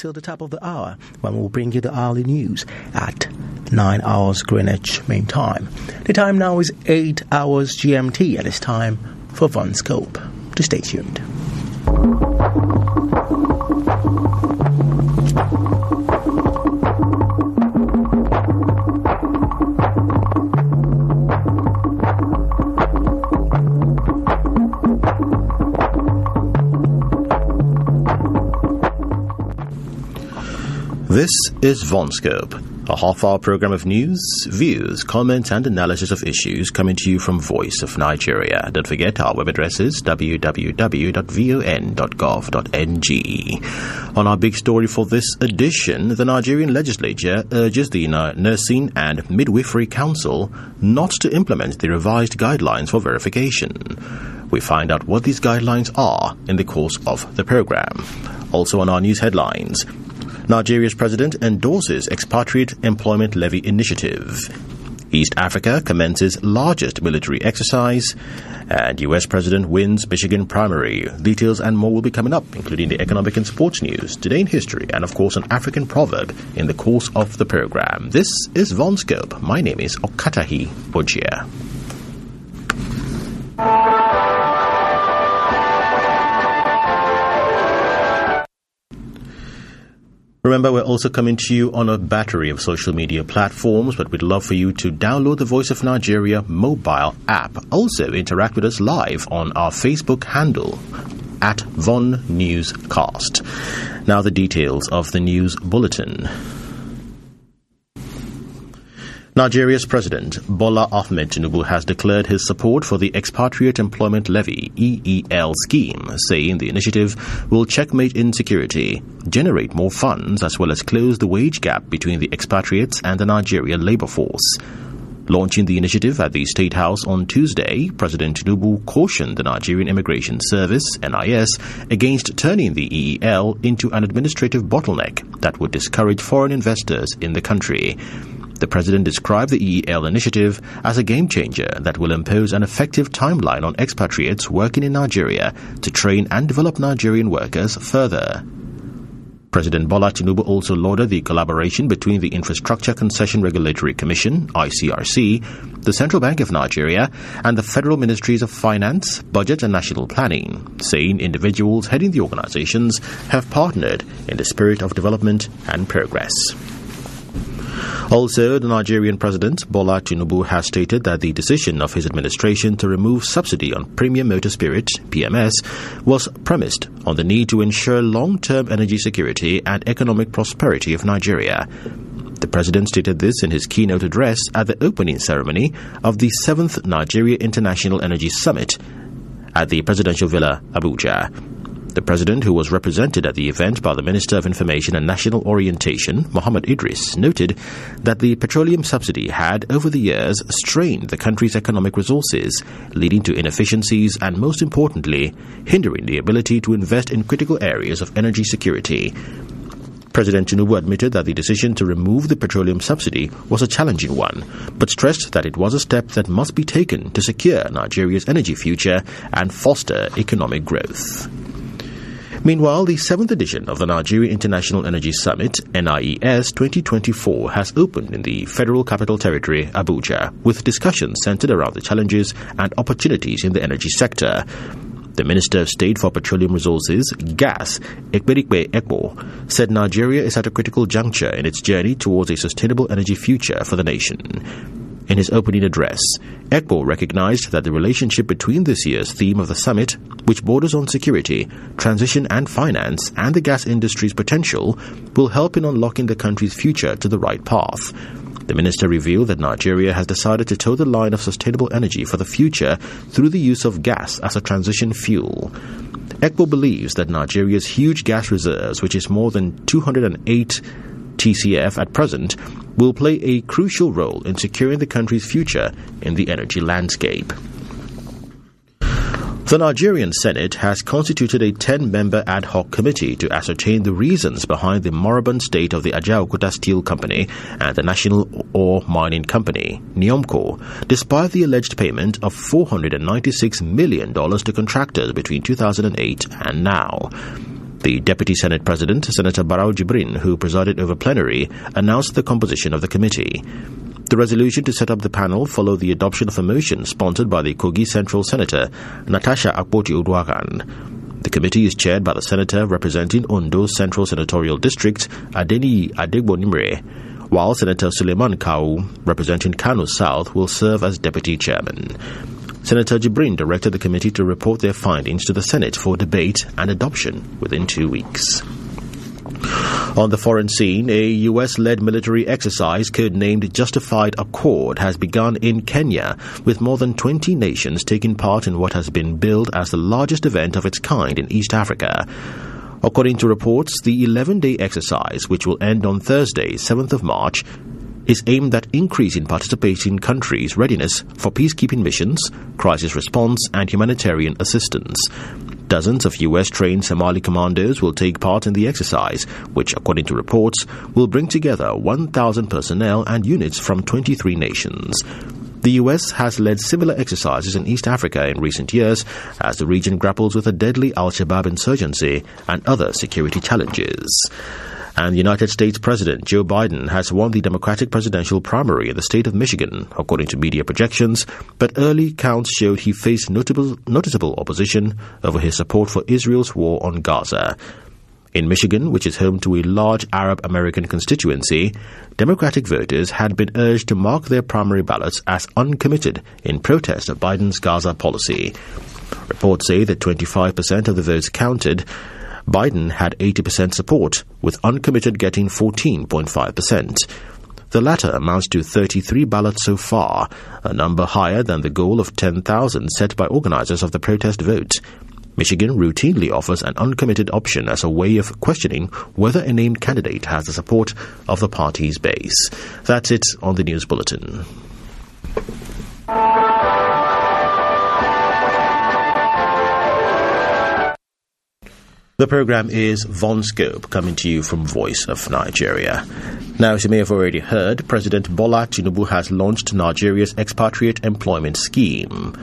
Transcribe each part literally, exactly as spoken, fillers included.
till the top of the hour, when we'll bring you the hourly news at nine hours Greenwich Mean Time. The time now is eight hours G M T, and it's time for Von Scope. To stay tuned. This is Von Scope, a half-hour program of news, views, comments and analysis of issues coming to you from Voice of Nigeria. Don't forget our web address is w w w dot von dot gov dot n g. On our big story for this edition, the Nigerian legislature urges the Nursing and Midwifery Council not to implement the revised guidelines for verification. We find out what these guidelines are in the course of the program. Also on our news headlines, Nigeria's president endorses Expatriate Employment Levy Initiative. East Africa commences largest military exercise. And U S president wins Michigan primary. Details and more will be coming up, including the economic and sports news, today in history, and of course an African proverb in the course of the program. This is Von Scope. My name is Okatahi Bujia. Remember, we're also coming to you on a battery of social media platforms, but we'd love for you to download the Voice of Nigeria mobile app. Also, interact with us live on our Facebook handle, at Von Newscast. Now the details of the news bulletin. Nigeria's President Bola Ahmed Tinubu has declared his support for the Expatriate Employment Levy (E E L) scheme, saying the initiative will checkmate insecurity, generate more funds, as well as close the wage gap between the expatriates and the Nigerian labor force. Launching the initiative at the State House on Tuesday, President Tinubu cautioned the Nigerian Immigration Service (N I S) against turning the E E L into an administrative bottleneck that would discourage foreign investors in the country. The president described the E E L initiative as a game-changer that will impose an effective timeline on expatriates working in Nigeria to train and develop Nigerian workers further. President Bola Tinubu also lauded the collaboration between the Infrastructure Concession Regulatory Commission, I C R C, the Central Bank of Nigeria, and the Federal Ministries of Finance, Budget and National Planning, saying individuals heading the organizations have partnered in the spirit of development and progress. Also, the Nigerian President Bola Tinubu has stated that the decision of his administration to remove subsidy on premium motor spirit (P M S) was premised on the need to ensure long-term energy security and economic prosperity of Nigeria. The president stated this in his keynote address at the opening ceremony of the seventh Nigeria International Energy Summit at the Presidential Villa, Abuja. The president, who was represented at the event by the Minister of Information and National Orientation, Mohammed Idris, noted that the petroleum subsidy had, over the years, strained the country's economic resources, leading to inefficiencies and, most importantly, hindering the ability to invest in critical areas of energy security. President Tinubu admitted that the decision to remove the petroleum subsidy was a challenging one, but stressed that it was a step that must be taken to secure Nigeria's energy future and foster economic growth. Meanwhile, the seventh edition of the Nigeria International Energy Summit, N I E S twenty twenty-four, has opened in the Federal Capital Territory, Abuja, with discussions centered around the challenges and opportunities in the energy sector. The Minister of State for Petroleum Resources, Gas, Ekperikpe Ekpo, said Nigeria is at a critical juncture in its journey towards a sustainable energy future for the nation. In his opening address, Ekpo recognized that the relationship between this year's theme of the summit, which borders on security, transition and finance, and the gas industry's potential, will help in unlocking the country's future to the right path. The minister revealed that Nigeria has decided to toe the line of sustainable energy for the future through the use of gas as a transition fuel. Ekpo believes that Nigeria's huge gas reserves, which is more than two hundred eight T C F at present, will play a crucial role in securing the country's future in the energy landscape. The Nigerian Senate has constituted a ten-member ad hoc committee to ascertain the reasons behind the moribund state of the Ajaokuta Steel Company and the National Ore Mining Company, Niomco, despite the alleged payment of four hundred ninety-six million dollars to contractors between two thousand eight and now. The Deputy Senate President, Senator Barau Jibrin, who presided over plenary, announced the composition of the committee. The resolution to set up the panel followed the adoption of a motion sponsored by the Kogi Central Senator, Natasha Akpoti-Uduaghan. The committee is chaired by the Senator representing Ondo Central Senatorial District, Adeniyi Adegbonimre, while Senator Suleiman Kau, representing Kano South, will serve as Deputy Chairman. Senator Jibrin directed the committee to report their findings to the Senate for debate and adoption within two weeks. On the foreign scene, a U S-led military exercise codenamed Justified Accord has begun in Kenya, with more than twenty nations taking part in what has been billed as the largest event of its kind in East Africa. According to reports, the eleven-day exercise, which will end on Thursday, seventh of March, is aimed at increasing participating countries' readiness for peacekeeping missions, crisis response, and humanitarian assistance. Dozens of U S-trained Somali commandos will take part in the exercise, which, according to reports, will bring together one thousand personnel and units from twenty-three nations. The U S has led similar exercises in East Africa in recent years, as the region grapples with a deadly Al-Shabaab insurgency and other security challenges. And United States President Joe Biden has won the Democratic presidential primary in the state of Michigan, according to media projections, but early counts showed he faced notable, noticeable opposition over his support for Israel's war on Gaza. In Michigan, which is home to a large Arab-American constituency, Democratic voters had been urged to mark their primary ballots as uncommitted in protest of Biden's Gaza policy. Reports say that twenty-five percent of the votes counted. Biden had eighty percent support, with uncommitted getting fourteen point five percent. The latter amounts to thirty-three ballots so far, a number higher than the goal of ten thousand set by organizers of the protest vote. Michigan routinely offers an uncommitted option as a way of questioning whether a named candidate has the support of the party's base. That's it on the News Bulletin. The program is Von Scope, coming to you from Voice of Nigeria. Now, as you may have already heard, President Bola Tinubu has launched Nigeria's Expatriate Employment Scheme.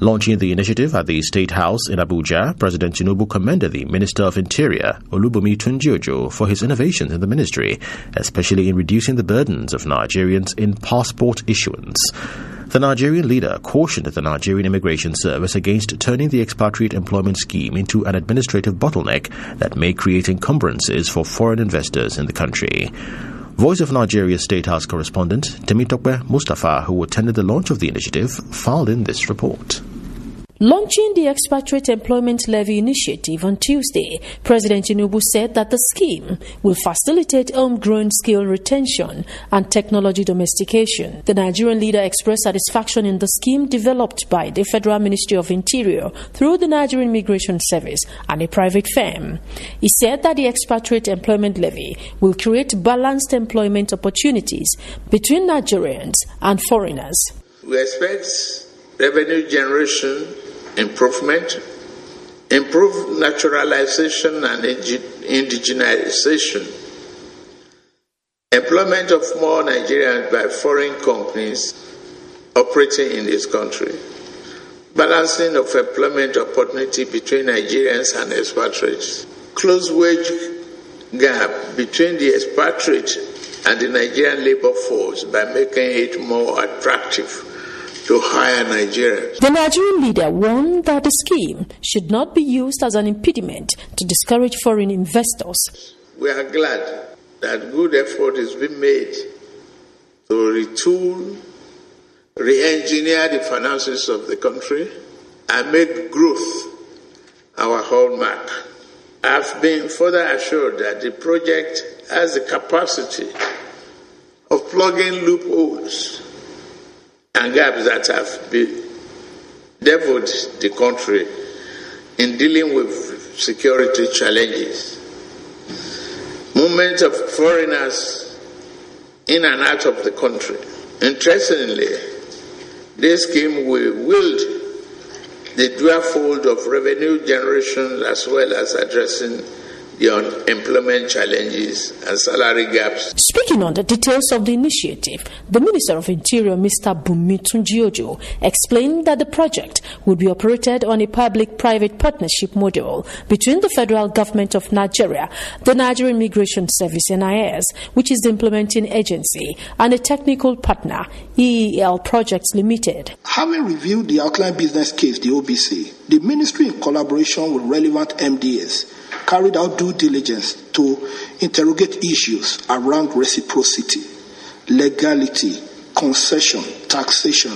Launching the initiative at the State House in Abuja, President Tinubu commended the Minister of Interior, Olubunmi Tunji-Ojo, for his innovations in the ministry, especially in reducing the burdens of Nigerians in passport issuance. The Nigerian leader cautioned the Nigerian Immigration Service against turning the Expatriate Employment Scheme into an administrative bottleneck that may create encumbrances for foreign investors in the country. Voice of Nigeria State House correspondent Temitope Mustapha, who attended the launch of the initiative, filed in this report. Launching the Expatriate Employment Levy initiative on Tuesday, President Tinubu said that the scheme will facilitate homegrown skill retention and technology domestication. The Nigerian leader expressed satisfaction in the scheme developed by the Federal Ministry of Interior through the Nigerian Immigration Service and a private firm. He said that the Expatriate Employment Levy will create balanced employment opportunities between Nigerians and foreigners. We expect revenue generation improvement, improved naturalization and indigenization, employment of more Nigerians by foreign companies operating in this country, balancing of employment opportunity between Nigerians and expatriates, close wage gap between the expatriate and the Nigerian labor force by making it more attractive to hire Nigerians. The Nigerian leader warned that the scheme should not be used as an impediment to discourage foreign investors. We are glad that good effort is being made to retool, re-engineer the finances of the country and make growth our hallmark. I've been further assured that the project has the capacity of plugging loopholes and gaps that have bedeviled the country in dealing with security challenges. Movement of foreigners in and out of the country. Interestingly, this scheme will wield the dual fold of revenue generation as well as addressing the unemployment challenges and salary gaps. Speaking on the details of the initiative, the Minister of Interior, Mister Bumi Tunji-Ojo, explained that the project would be operated on a public-private partnership model between the Federal Government of Nigeria, the Nigerian Immigration Service (N I S), which is the implementing agency, and a technical partner, E E L Projects Limited. Having reviewed the outline business case, the O B C, the Ministry, in collaboration with relevant M D S, carried out due diligence to interrogate issues around reciprocity, legality, concession, taxation,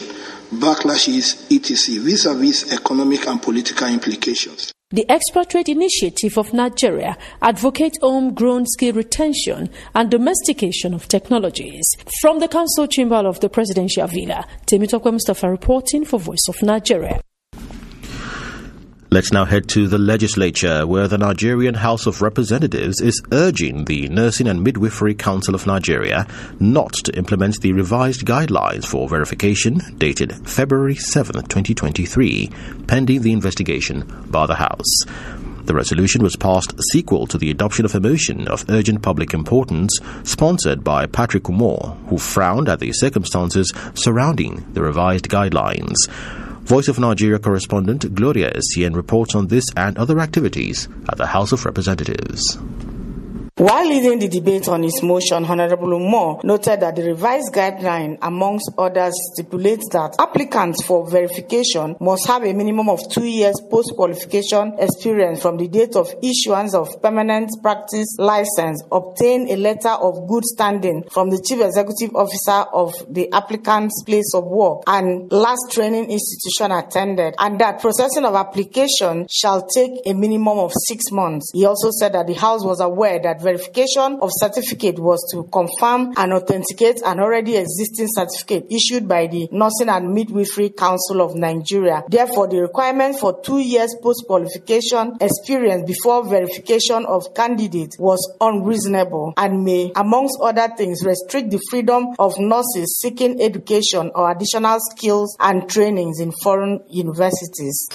backlashes, et cetera vis-à-vis economic and political implications. The Expatriate Initiative of Nigeria advocates homegrown skill retention and domestication of technologies. From the council chamber of the presidential villa, Temitope Mustapha reporting for Voice of Nigeria. Let's now head to the legislature, where the Nigerian House of Representatives is urging the Nursing and Midwifery Council of Nigeria not to implement the revised guidelines for verification dated February seventh, twenty twenty-three, pending the investigation by the House. The resolution was passed sequel to the adoption of a motion of urgent public importance sponsored by Patrick Moore, who frowned at the circumstances surrounding the revised guidelines. Voice of Nigeria correspondent Gloria Essien reports on this and other activities at the House of Representatives. While leading the debate on his motion, Honorable Moore noted that the revised guideline, amongst others, stipulates that applicants for verification must have a minimum of two years post-qualification experience from the date of issuance of permanent practice license, obtain a letter of good standing from the chief executive officer of the applicant's place of work and last training institution attended, and that processing of application shall take a minimum of six months. He also said that the House was aware that verification of certificate was to confirm and authenticate an already existing certificate issued by the Nursing and Midwifery Council of Nigeria. Therefore, the requirement for two years post-qualification experience before verification of candidates was unreasonable and may, amongst other things, restrict the freedom of nurses seeking education or additional skills and trainings in foreign universities.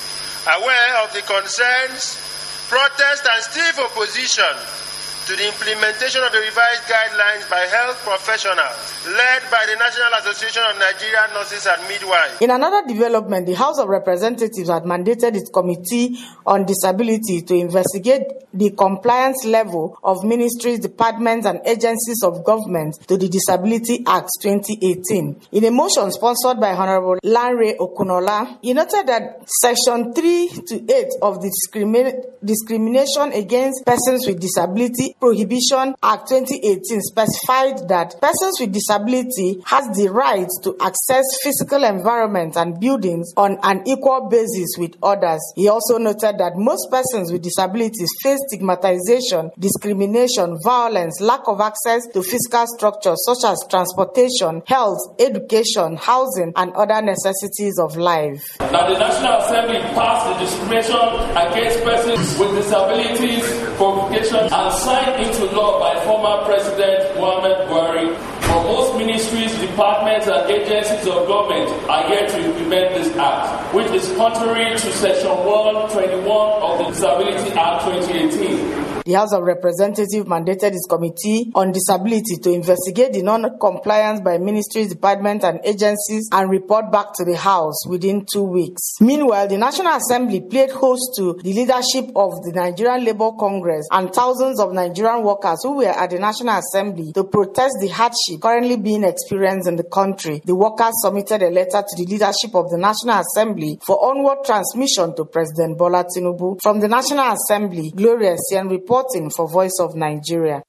Aware of the concerns, protest and stiff opposition to the implementation of the revised guidelines by health professionals, led by the National Association of Nigerian Nurses and Midwives. In another development, the House of Representatives had mandated its Committee on Disability to investigate the compliance level of ministries, departments, and agencies of government to the Disability Act twenty eighteen. In a motion sponsored by Honorable Lanre Okunola, he noted that Section three to eight of the Discrimin- Discrimination Against Persons with Disability Prohibition Act twenty eighteen specified that persons with disability has the right to access physical environments and buildings on an equal basis with others. He also noted that most persons with disabilities face stigmatization, discrimination, violence, lack of access to physical structures such as transportation, health, education, housing, and other necessities of life. Now, the National Assembly passed the Discrimination Against Persons with Disabilities Prohibition and signed into law by former President Mohammed Buhari. For most ministries, departments, and agencies of government are yet to implement this act, which is contrary to Section one twenty-one of the Disability Act twenty eighteen. The House of Representatives mandated its Committee on Disability to investigate the non-compliance by ministries, departments, and agencies and report back to the House within two weeks. Meanwhile, the National Assembly played host to the leadership of the Nigerian Labour Congress and thousands of Nigerian workers who were at the National Assembly to protest the hardship currently being experienced in the country. The workers submitted a letter to the leadership of the National Assembly for onward transmission to President Bola Tinubu. From the National Assembly, Gloria Essien reported. Reporting for Voice of Nigeria.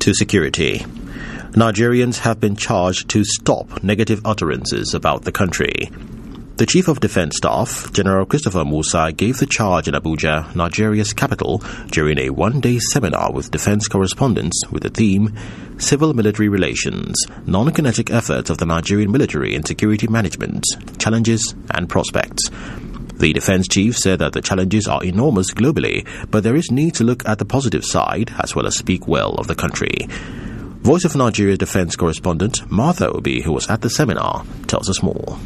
To security. Nigerians have been charged to stop negative utterances about the country. The Chief of Defence Staff, General Christopher Musa, gave the charge in Abuja, Nigeria's capital, during a one-day seminar with defence correspondents with the theme, Civil-Military Relations, Non-Kinetic Efforts of the Nigerian Military in Security Management, Challenges and Prospects. The defense chief said that the challenges are enormous globally, but there is need to look at the positive side as well as speak well of the country. Voice of Nigeria defense correspondent Martha Obi, who was at the seminar, tells us more.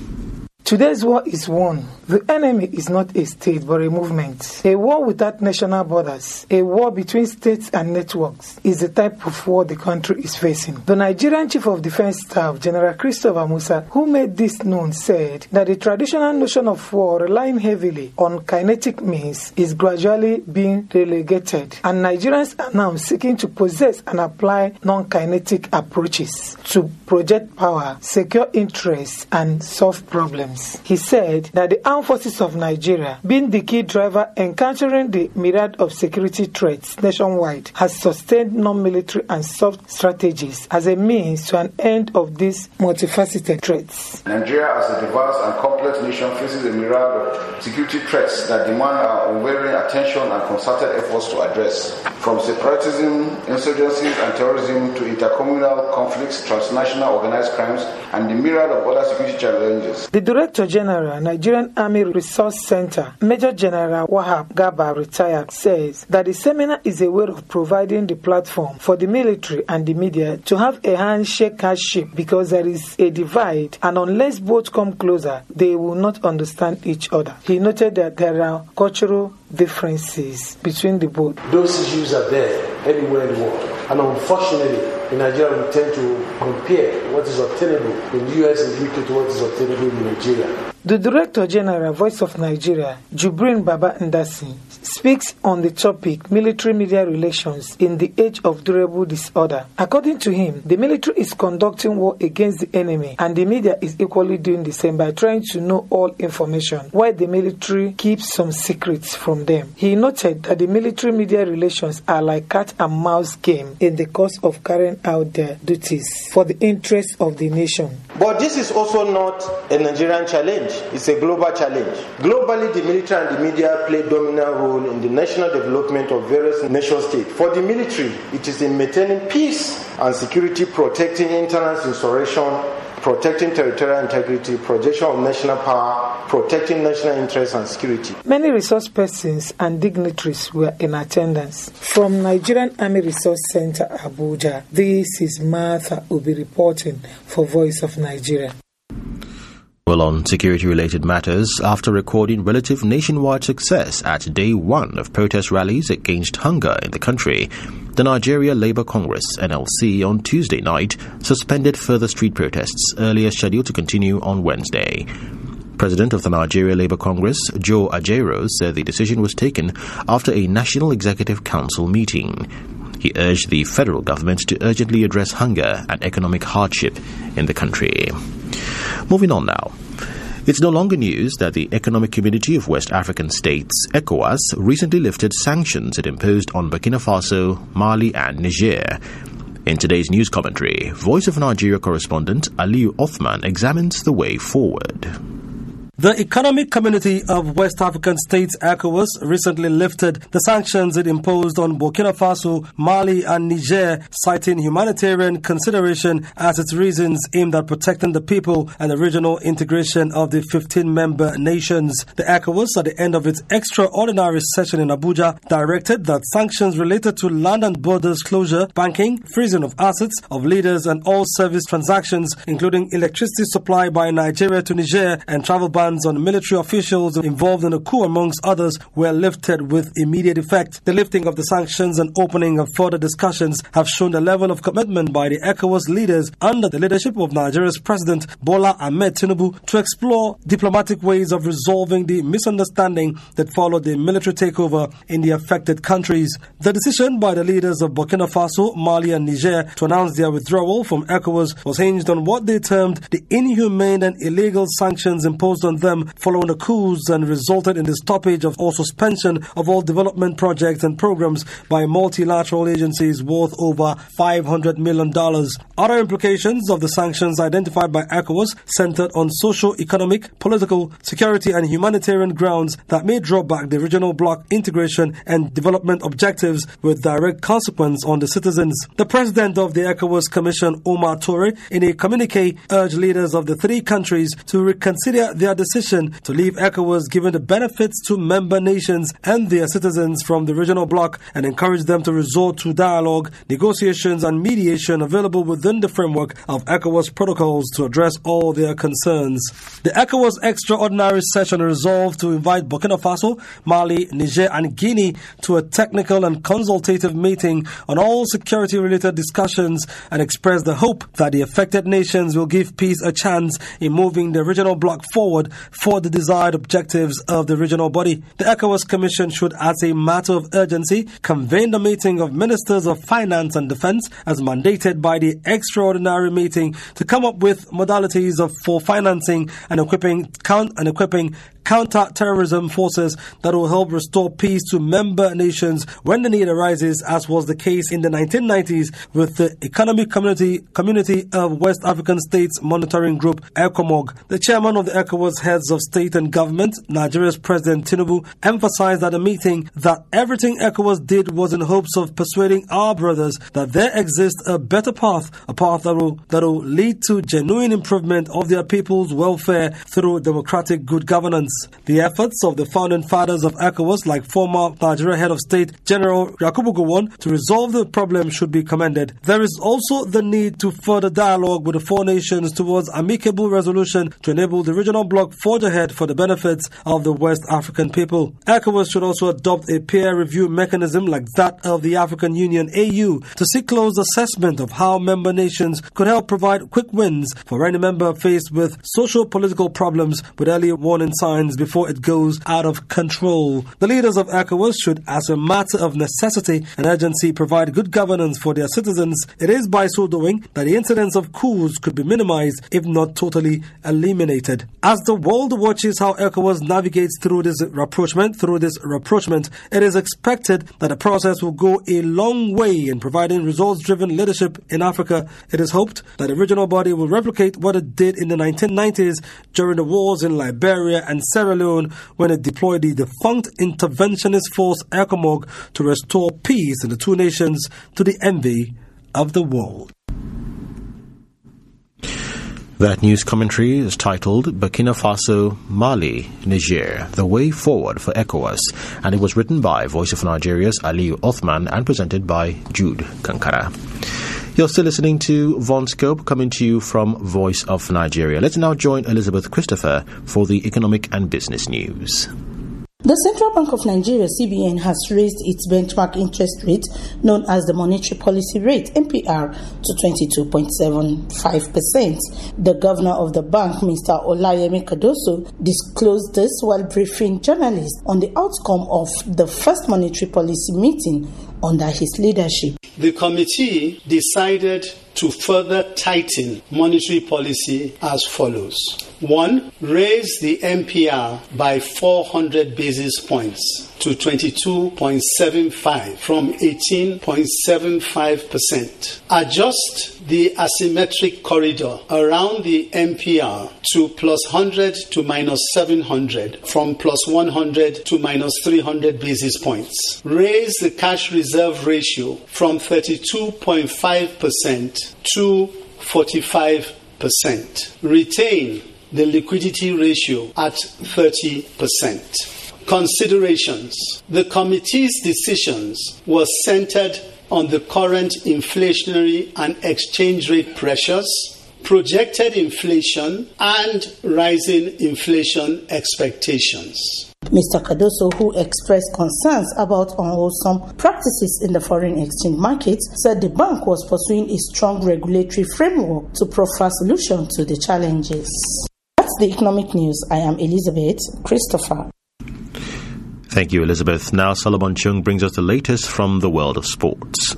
Today's war is won. The enemy is not a state, but a movement. A war without national borders, a war between states and networks, is the type of war the country is facing. The Nigerian Chief of Defense Staff, General Christopher Musa, who made this known, said that the traditional notion of war relying heavily on kinetic means is gradually being relegated, and Nigerians are now seeking to possess and apply non-kinetic approaches to project power, secure interests, and solve problems. He said that the armed forces of Nigeria, being the key driver encountering the myriad of security threats nationwide, has sustained non-military and soft strategies as a means to an end of these multifaceted threats. Nigeria, as a diverse and complex nation, faces a myriad of security threats that demand our unwavering attention and concerted efforts to address. From separatism, insurgencies and terrorism to intercommunal conflicts, transnational organized crimes, and the myriad of other security challenges. The Director General, Nigerian Army Resource Center, Major General Wahab Gaba, retired, says that the seminar is a way of providing the platform for the military and the media to have a handshake handshake because there is a divide, and unless both come closer, they will not understand each other. He noted that there are cultural differences between the both. Those issues are there anywhere in the world, and unfortunately, in Nigeria, we tend to compare what is obtainable in the U S and U K to what is obtainable in Nigeria. The Director General, Voice of Nigeria, Jibrin Baba Ndasi, speaks on the topic military-media relations in the age of durable disorder. According to him, the military is conducting war against the enemy, and the media is equally doing the same by trying to know all information, while the military keeps some secrets from them. He noted that the military-media relations are like cat-and-mouse game in the course of carrying out their duties for the interests of the nation. But this is also not a Nigerian challenge. It's a global challenge. Globally, the military and the media play a dominant role in the national development of various nation states. For the military, it is in maintaining peace and security, protecting internal insurrection, protecting territorial integrity, projection of national power, protecting national interests and security. Many resource persons and dignitaries were in attendance. From Nigerian Army Resource Center, Abuja, this is Martha Obi reporting for Voice of Nigeria. Well, on security-related matters, after recording relative nationwide success at day one of protest rallies against hunger in the country, the Nigeria Labour Congress, N L C, on Tuesday night suspended further street protests, earlier scheduled to continue on Wednesday. President of the Nigeria Labour Congress, Joe Ajero, said the decision was taken after a National Executive Council meeting. He urged the federal government to urgently address hunger and economic hardship in the country. Moving on now. It's no longer news that the Economic Community of West African States, ECOWAS, recently lifted sanctions it imposed on Burkina Faso, Mali and Niger. In today's news commentary, Voice of Nigeria correspondent Aliyu Usman examines the way forward. The Economic Community of West African States, ECOWAS, recently lifted the sanctions it imposed on Burkina Faso, Mali and Niger, citing humanitarian consideration as its reasons aimed at protecting the people and the regional integration of the fifteen-member nations. The ECOWAS, at the end of its extraordinary session in Abuja, directed that sanctions related to land and borders closure, banking, freezing of assets of leaders and all service transactions, including electricity supply by Nigeria to Niger and travel by on military officials involved in a coup, amongst others, were lifted with immediate effect. The lifting of the sanctions and opening of further discussions have shown the level of commitment by the ECOWAS leaders under the leadership of Nigeria's President Bola Ahmed Tinubu to explore diplomatic ways of resolving the misunderstanding that followed the military takeover in the affected countries. The decision by the leaders of Burkina Faso, Mali and Niger to announce their withdrawal from ECOWAS was hinged on what they termed the inhumane and illegal sanctions imposed on them following the coups and resulted in the stoppage of or suspension of all development projects and programs by multilateral agencies worth over five hundred million dollars. Other implications of the sanctions identified by ECOWAS centered on socio-economic, political, security and humanitarian grounds that may draw back the regional bloc integration and development objectives with direct consequence on the citizens. The president of the ECOWAS Commission, Omar Toure, in a communique urged leaders of the three countries to reconsider their decision decision to leave ECOWAS, given the benefits to member nations and their citizens from the regional bloc, and encourage them to resort to dialogue, negotiations and mediation available within the framework of ECOWAS protocols to address all their concerns. The ECOWAS extraordinary session resolved to invite Burkina Faso, Mali, Niger and Guinea to a technical and consultative meeting on all security-related discussions, and express the hope that the affected nations will give peace a chance in moving the regional bloc forward for the desired objectives of the regional body. The ECOWAS Commission should, as a matter of urgency, convene the meeting of ministers of finance and defense as mandated by the extraordinary meeting to come up with modalities of, for financing and equipping count and equipping counter-terrorism forces that will help restore peace to member nations when the need arises, as was the case in the nineteen nineties with the Economic Community Community of West African States Monitoring Group, ECOMOG. The chairman of the ECOWAS Heads of State and Government, Nigeria's President Tinubu, emphasized at the meeting that everything ECOWAS did was in hopes of persuading our brothers that there exists a better path, a path that will, that will lead to genuine improvement of their people's welfare through democratic good governance. The efforts of the founding fathers of ECOWAS, like former Nigeria Head of State General Yakubu Gowon, to resolve the problem should be commended. There is also the need to further dialogue with the four nations towards amicable resolution to enable the regional bloc forge ahead for the benefits of the West African people. ECOWAS should also adopt a peer review mechanism like that of the African Union A U to seek close assessment of how member nations could help provide quick wins for any member faced with socio-political problems, with early warning signs before it goes out of control. The leaders of ECOWAS should, as a matter of necessity and urgency, provide good governance for their citizens. It is by so doing that the incidence of coups could be minimized, if not totally eliminated. As the world watches how ECOWAS navigates through this rapprochement, through this rapprochement, it is expected that the process will go a long way in providing results-driven leadership in Africa. It is hoped that the regional body will replicate what it did in the nineteen nineties during the wars in Liberia and Sierra Leone, when it deployed the defunct interventionist force ECOMOG to restore peace in the two nations to the envy of the world. That news commentary is titled Burkina Faso, Mali, Niger, The Way Forward for ECOWAS, and it was written by Voice of Nigeria's Aliyu Usman and presented by Jude Kankara. You're still listening to Von Scope, coming to you from Voice of Nigeria. Let's now join Elizabeth Christopher for the economic and business news. The Central Bank of Nigeria, C B N, has raised its benchmark interest rate, known as the monetary policy rate, M P R, to twenty-two point seven five percent. The governor of the bank, Mister Olayemi Cardoso, disclosed this while briefing journalists on the outcome of the first monetary policy meeting under his leadership. The committee decided to further tighten monetary policy as follows. One, raise the M P R by four hundred basis points to twenty-two point seven five from eighteen point seven five percent. Adjust the asymmetric corridor around the M P R to plus one hundred to minus seven hundred from plus one hundred to minus three hundred basis points. Raise the cash reserve ratio from thirty-two point five percent to forty-five percent. Retain the liquidity ratio at thirty percent. Considerations. The committee's decisions were centered on the current inflationary and exchange rate pressures, projected inflation, and rising inflation expectations. Mister Cardoso, who expressed concerns about unwholesome practices in the foreign exchange market, said the bank was pursuing a strong regulatory framework to provide solutions to the challenges. That's the economic news. I am Elizabeth Christopher. Thank you, Elizabeth. Now Solomon Chung brings us the latest from the world of sports.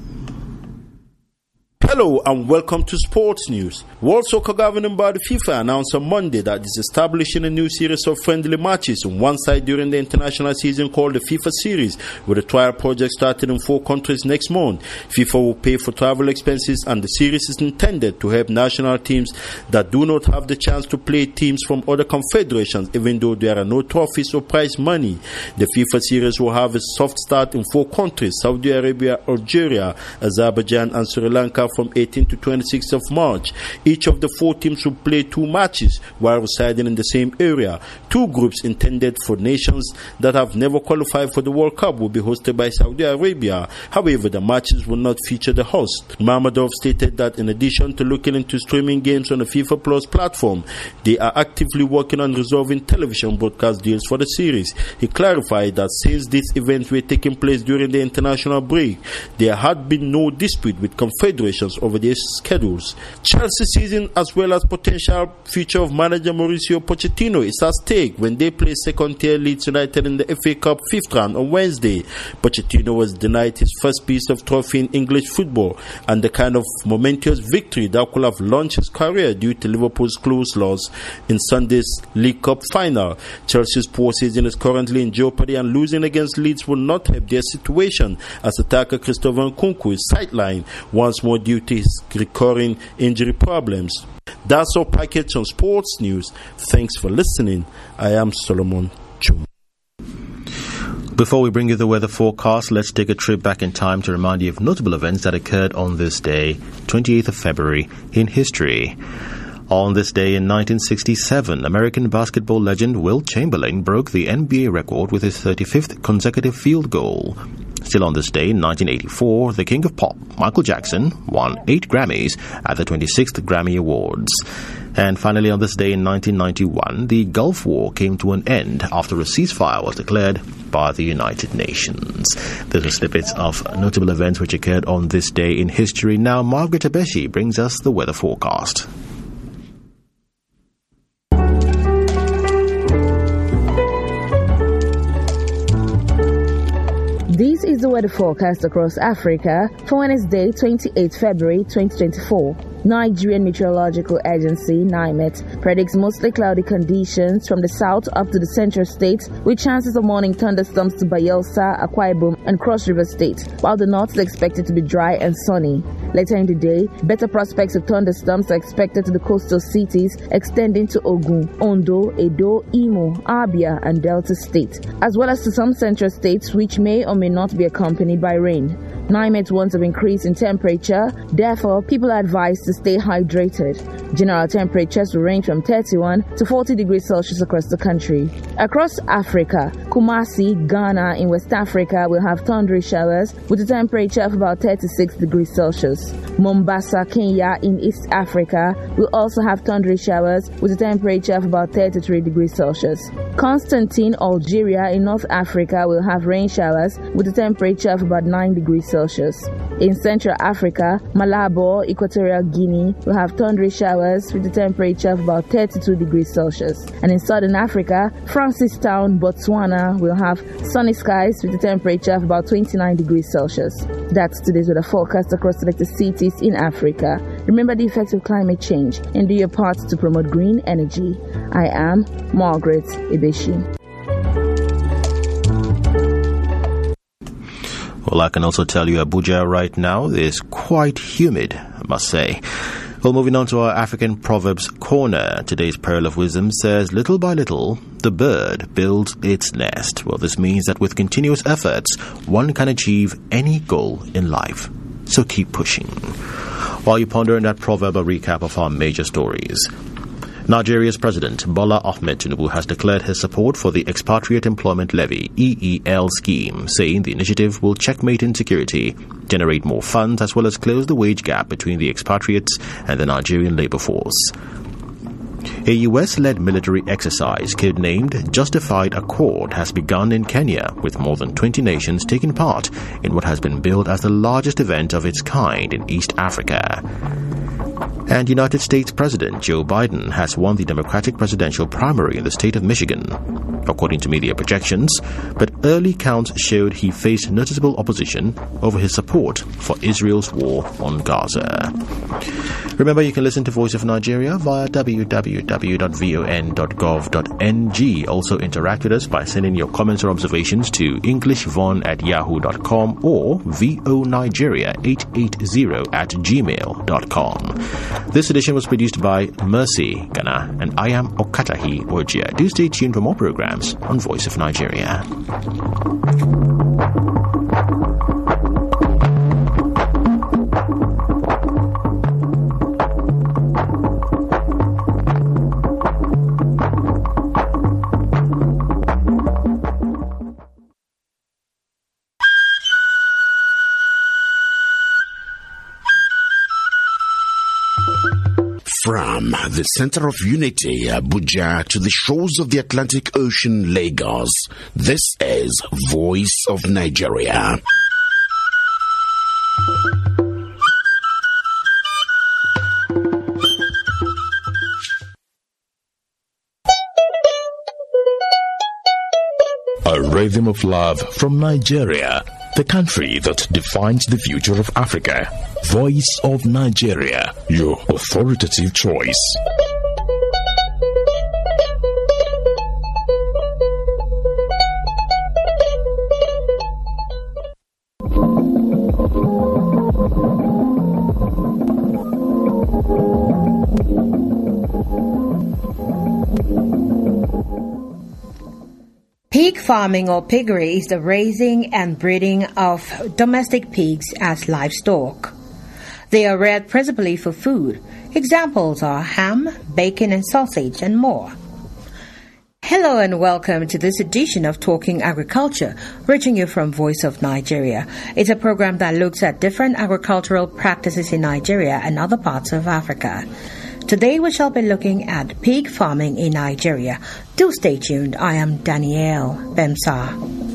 Hello and welcome to Sports News. World Soccer governing body FIFA announced on Monday that it's establishing a new series of friendly matches on one side during the international season called the FIFA Series, with a trial project starting in four countries next month. FIFA will pay for travel expenses, and the series is intended to help national teams that do not have the chance to play teams from other confederations, even though there are no trophies or prize money. The FIFA Series will have a soft start in four countries: Saudi Arabia, Algeria, Azerbaijan and Sri Lanka, Nigeria from eighteenth to twenty-sixth of March. Each of the four teams will play two matches while residing in the same area. Two groups intended for nations that have never qualified for the World Cup will be hosted by Saudi Arabia. However, the matches will not feature the host. Mamadov stated that in addition to looking into streaming games on the FIFA Plus platform, they are actively working on resolving television broadcast deals for the series. He clarified that since these events were taking place during the international break, there had been no dispute with confederations over their schedules. Chelsea season as well as potential future of manager Mauricio Pochettino is at stake when they play second-tier Leeds United in the F A Cup fifth round on Wednesday. Pochettino was denied his first piece of trophy in English football and the kind of momentous victory that could have launched his career due to Liverpool's close loss in Sunday's League Cup final. Chelsea's poor season is currently in jeopardy, and losing against Leeds will not help their situation as attacker Christopher Nkunku is sidelined once more due to his recurring injury problems. That's our package on sports news. Thanks for listening. I am Solomon Chum. Before we bring you the weather forecast, let's take a trip back in time to remind you of notable events that occurred on this day, twenty-eighth of February, in history. On this day in nineteen sixty-seven, American basketball legend Wilt Chamberlain broke the N B A record with his thirty-fifth consecutive field goal. Still on this day in nineteen eighty-four, the King of Pop, Michael Jackson, won eight Grammys at the twenty-sixth Grammy Awards. And finally, on this day in nineteen ninety-one, the Gulf War came to an end after a ceasefire was declared by the United Nations. Those are snippets of notable events which occurred on this day in history. Now, Margaret Ibishi brings us the weather forecast. This is the weather forecast across Africa for Wednesday, twenty-eighth February twenty twenty-four. Nigerian Meteorological Agency NIMET predicts mostly cloudy conditions from the south up to the central states, with chances of morning thunderstorms to Bayelsa, Akwa Ibom and Cross River states, while the north is expected to be dry and sunny. Later in the day, better prospects of thunderstorms are expected to the coastal cities extending to Ogun, Ondo, Edo, Imo, Abia and Delta State, as well as to some central states which may or may not be accompanied by rain. NIMET warns of increase in temperature, therefore people are advised to stay hydrated. General temperatures will range from thirty-one to forty degrees Celsius across the country. Across Africa, Kumasi, Ghana in West Africa will have thundery showers with a temperature of about thirty-six degrees Celsius. Mombasa, Kenya in East Africa will also have thundery showers with a temperature of about thirty-three degrees Celsius. Constantine, Algeria in North Africa will have rain showers with a temperature of about nine degrees Celsius. In Central Africa, Malabo, Equatorial Guinea will have thundery showers with a temperature of about thirty-two degrees Celsius. And in Southern Africa, Francistown, Botswana will have sunny skies with a temperature of about twenty-nine degrees Celsius. That's today's weather forecast across selected cities in Africa. Remember the effects of climate change and do your part to promote green energy. I am Margaret Ibishi. Well, I can also tell you Abuja right now is quite humid, I must say. Well, moving on to our African Proverbs Corner. Today's Pearl of Wisdom says, little by little, the bird builds its nest. Well, this means that with continuous efforts, one can achieve any goal in life. So keep pushing. While you ponder on that proverb, a recap of our major stories. Nigeria's President Bola Ahmed Tinubu has declared his support for the Expatriate Employment Levy (E E L) scheme, saying the initiative will checkmate insecurity, generate more funds, as well as close the wage gap between the expatriates and the Nigerian labour force. A U S-led military exercise, codenamed Justified Accord, has begun in Kenya, with more than twenty nations taking part in what has been billed as the largest event of its kind in East Africa. And United States President Joe Biden has won the Democratic presidential primary in the state of Michigan, according to media projections, but early counts showed he faced noticeable opposition over his support for Israel's war on Gaza. Remember, you can listen to Voice of Nigeria via w w w dot v o n dot gov dot n g. Also interact with us by sending your comments or observations to englishvon at yahoo dot com or v o nigeria eight eight zero at gmail dot com. This edition was produced by Mercy Ghana, and I am Okatahi Bujia. Do stay tuned for more programs on Voice of Nigeria. From the center of unity, Abuja, to the shores of the Atlantic Ocean, Lagos, this is Voice of Nigeria. A rhythm of love from Nigeria, the country that defines the future of Africa. Voice of Nigeria, your authoritative choice. Pig farming or piggery is the raising and breeding of domestic pigs as livestock. They are reared principally for food. Examples are ham, bacon and sausage and more. Hello and welcome to this edition of Talking Agriculture, reaching you from Voice of Nigeria. It's a program that looks at different agricultural practices in Nigeria and other parts of Africa. Today we shall be looking at pig farming in Nigeria. Do stay tuned. I am Danielle Bemsar.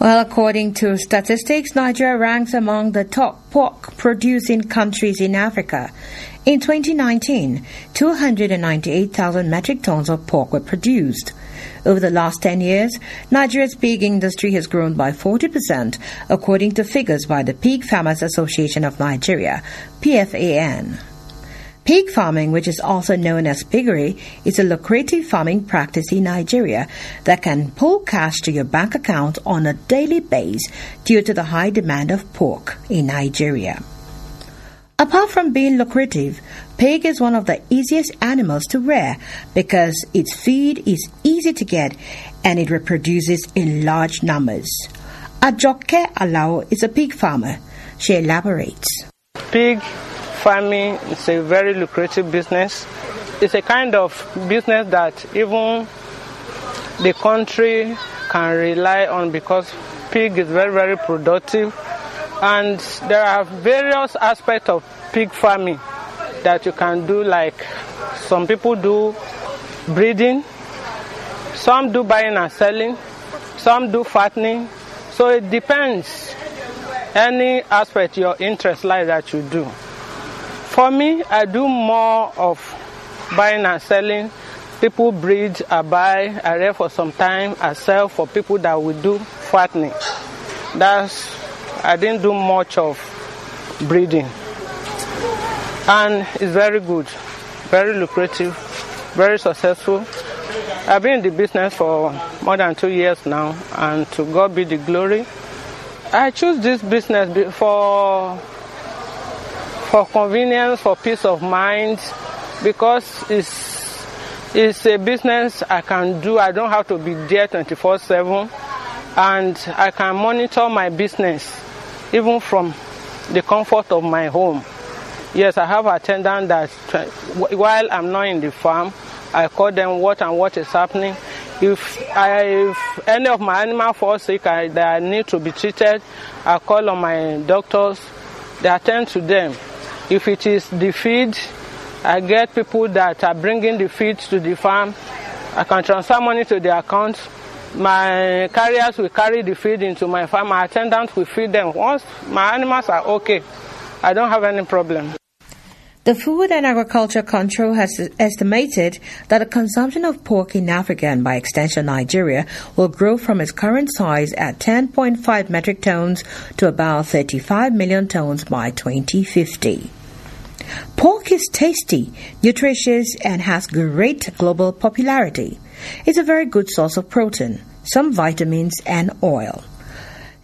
Well, according to statistics, Nigeria ranks among the top pork-producing countries in Africa. In twenty nineteen, two hundred ninety-eight thousand metric tons of pork were produced. Over the last ten years, Nigeria's pig industry has grown by forty percent, according to figures by the Pig Farmers Association of Nigeria, P F A N. Pig farming, which is also known as piggery, is a lucrative farming practice in Nigeria that can pull cash to your bank account on a daily basis due to the high demand of pork in Nigeria. Apart from being lucrative, pig is one of the easiest animals to rear because its feed is easy to get and it reproduces in large numbers. Ajaokuta Alao is a pig farmer. She elaborates. Pig farming is a very lucrative business. It's a kind of business that even the country can rely on because pig is very, very productive. And there are various aspects of pig farming that you can do, like some people do breeding, some do buying and selling, some do fattening. So it depends any aspect your interest lies that you do. For me, I do more of buying and selling. People breed, I buy, I rear for some time, I sell for people that will do fattening. That's, I didn't do much of breeding. And it's very good, very lucrative, very successful. I've been in the business for more than two years now, and to God be the glory. I choose this business for... for convenience, for peace of mind, because it's, it's a business I can do. I don't have to be there twenty-four seven, and I can monitor my business even from the comfort of my home. Yes, I have attendants that while I'm not in the farm, I call them what and what is happening. If, I, if any of my animals fall sick, I, that I need to be treated, I call on my doctors, they attend to them. If it is the feed, I get people that are bringing the feed to the farm. I can transfer money to their accounts. My carriers will carry the feed into my farm. My attendants will feed them. Once my animals are okay, I don't have any problem. The Food and Agriculture Control has estimated that the consumption of pork in Africa and by extension Nigeria will grow from its current size at ten point five metric tons to about thirty-five million tons by twenty fifty. Pork is tasty, nutritious, and has great global popularity. It's a very good source of protein, some vitamins, and oil.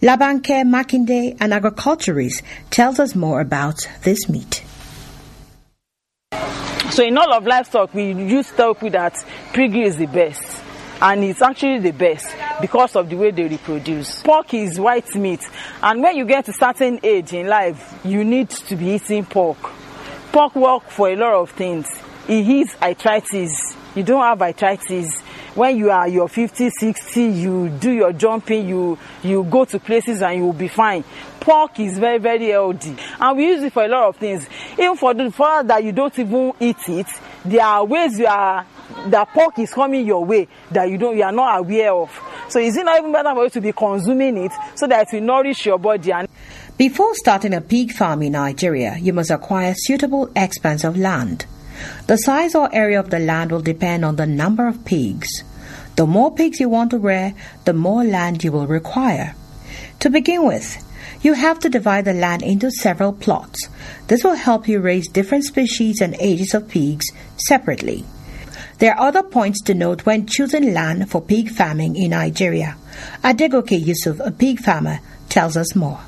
Labanke Makinde, an agriculturist, tells us more about this meat. So in all of livestock, we used to tell you that piggy is the best. And it's actually the best because of the way they reproduce. Pork is white meat. And when you get to a certain age in life, you need to be eating pork. Pork works for a lot of things. It heals arthritis. You don't have arthritis. When you are your fifty, sixty, you do your jumping, you, you go to places and you will be fine. Pork is very, very healthy. And we use it for a lot of things. Even for the fact that you don't even eat it, there are ways you are, that pork is coming your way that you don't, you are not aware of. So is it not even better for you to be consuming it so that it will nourish your body? And before starting a pig farm in Nigeria, you must acquire suitable expanse of land. The size or area of the land will depend on the number of pigs. The more pigs you want to rear, the more land you will require. To begin with, you have to divide the land into several plots. This will help you raise different species and ages of pigs separately. There are other points to note when choosing land for pig farming in Nigeria. Adegoke Yusuf, a pig farmer, tells us more.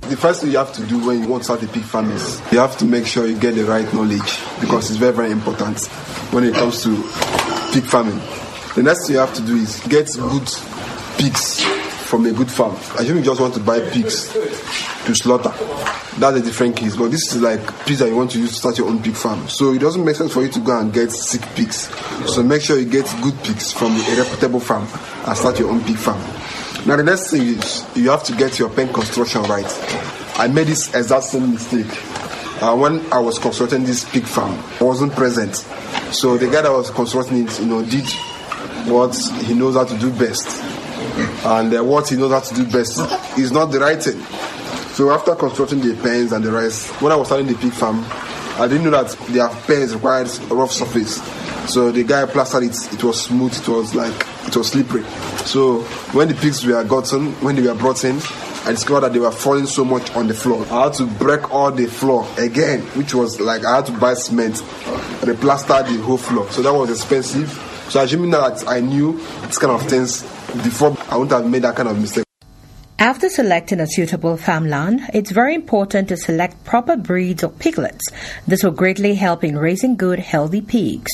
The first thing you have to do when you want to start a pig farm is you have to make sure you get the right knowledge, because it's very, very important when it comes to pig farming. The next thing you have to do is get good pigs from a good farm. I think you just want to buy pigs to slaughter. That's a different case, but this is like pigs that you want to use to start your own pig farm. So it doesn't make sense for you to go and get sick pigs. So make sure you get good pigs from a reputable farm and start your own pig farm. Now the next thing is you have to get your pen construction right. I made this exact same mistake. Uh, when I was constructing this pig farm, I wasn't present. So the guy that was constructing it, you know, did what he knows how to do best. And uh, what he knows how to do best is not the right thing. So after constructing the pens and the rest, when I was starting the pig farm, I didn't know that their pens required a rough surface. So the guy plastered it, it was smooth, it was like, it was slippery. So when the pigs were gotten, when they were brought in, I discovered that they were falling so much on the floor. I had to break all the floor again, which was like, I had to buy cement, replaster the whole floor. So that was expensive. So assuming that I knew these kind of things before, I wouldn't have made that kind of mistake. After selecting a suitable farmland, it's very important to select proper breeds of piglets. This will greatly help in raising good, healthy pigs.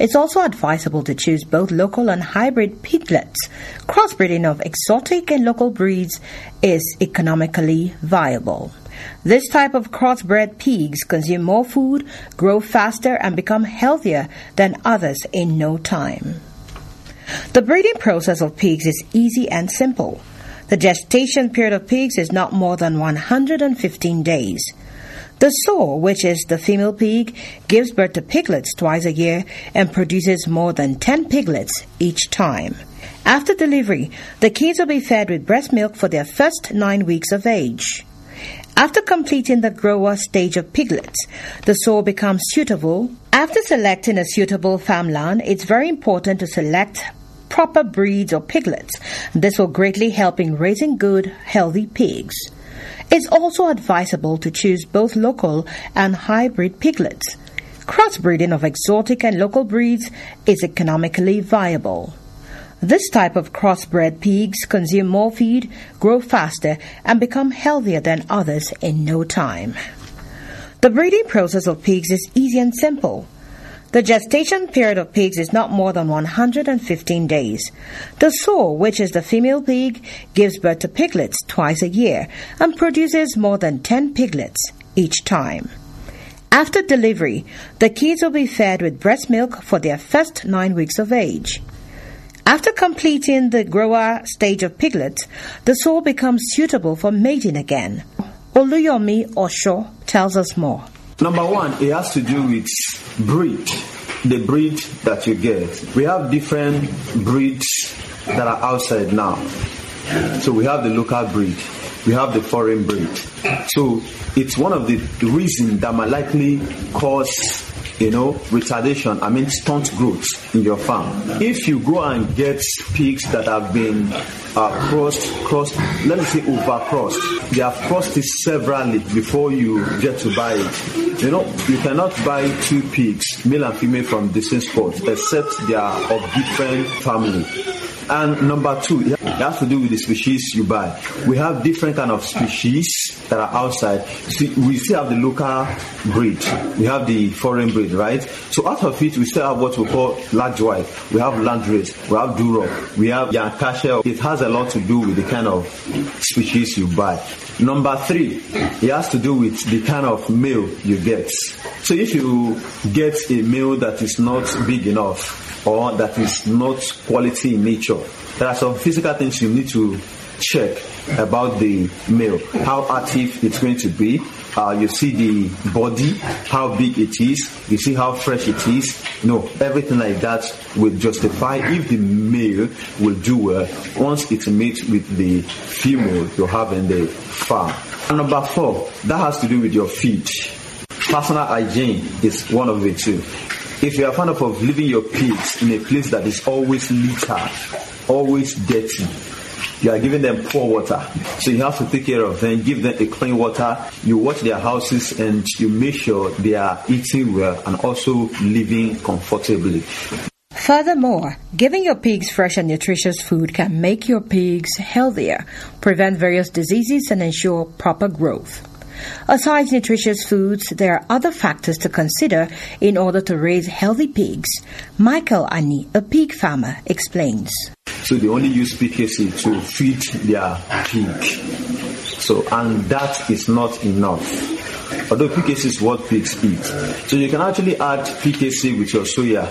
It's also advisable to choose both local and hybrid piglets. Crossbreeding of exotic and local breeds is economically viable. This type of crossbred pigs consume more food, grow faster, and become healthier than others in no time. The breeding process of pigs is easy and simple. The gestation period of pigs is not more than one hundred fifteen days. The sow, which is the female pig, gives birth to piglets twice a year and produces more than ten piglets each time. After delivery, the kids will be fed with breast milk for their first nine weeks of age. After completing the grower stage of piglets, the sow becomes suitable. After selecting a suitable farmland, it's very important to select proper breeds of piglets. This will greatly help in raising good, healthy pigs. It's also advisable to choose both local and hybrid piglets. Crossbreeding of exotic and local breeds is economically viable. This type of crossbred pigs consume more feed, grow faster, and become healthier than others in no time. The breeding process of pigs is easy and simple. The gestation period of pigs is not more than one hundred fifteen days. The sow, which is the female pig, gives birth to piglets twice a year and produces more than ten piglets each time. After delivery, the kids will be fed with breast milk for their first nine weeks of age. After completing the grower stage of piglets, the sow becomes suitable for mating again. Oluyomi Osho tells us more. Number one, it has to do with breed, the breed that you get. We have different breeds that are outside now. So we have the local breed, we have the foreign breed. So it's one of the reasons that might likely cause, you know, retardation, I mean stunt growth in your farm. If you go and get pigs that have been uh, crossed, crossed, let me say overcrossed, they have crossed it severally before you get to buy it. You know, you cannot buy two pigs, male and female, from the same spot, except they are of different family. And number two, That's to do with the species you buy. We have different kind of species that are outside. See, we still have the local breed. We have the foreign breed, right? So out of it, we still have what we call large white. We have landrace. We have Duroc. We have Yankasha. It has a lot to do with the kind of species you buy. Number three, it has to do with the kind of male you get. So if you get a male that is not big enough or that is not quality in nature, there are some physical things you need to check about the male. How active it's going to be. Uh, you see the body, how big it is. You see how fresh it is. No, everything like that will justify if the male will do well once it meets with the female you have in the farm. And number four, that has to do with your feed. Personal hygiene is one of the two. If you are fond of leaving your pigs in a place that is always littered, always dirty, you are giving them poor water. So you have to take care of them, give them a clean water. You watch their houses and you make sure they are eating well and also living comfortably. Furthermore, giving your pigs fresh and nutritious food can make your pigs healthier, prevent various diseases, and ensure proper growth. Aside nutritious foods, there are other factors to consider in order to raise healthy pigs. Michael Ani, a pig farmer, explains. So they only use P K C to feed their pig. So, and that is not enough. Although P K C is what pigs eat. So you can actually add P K C with your soya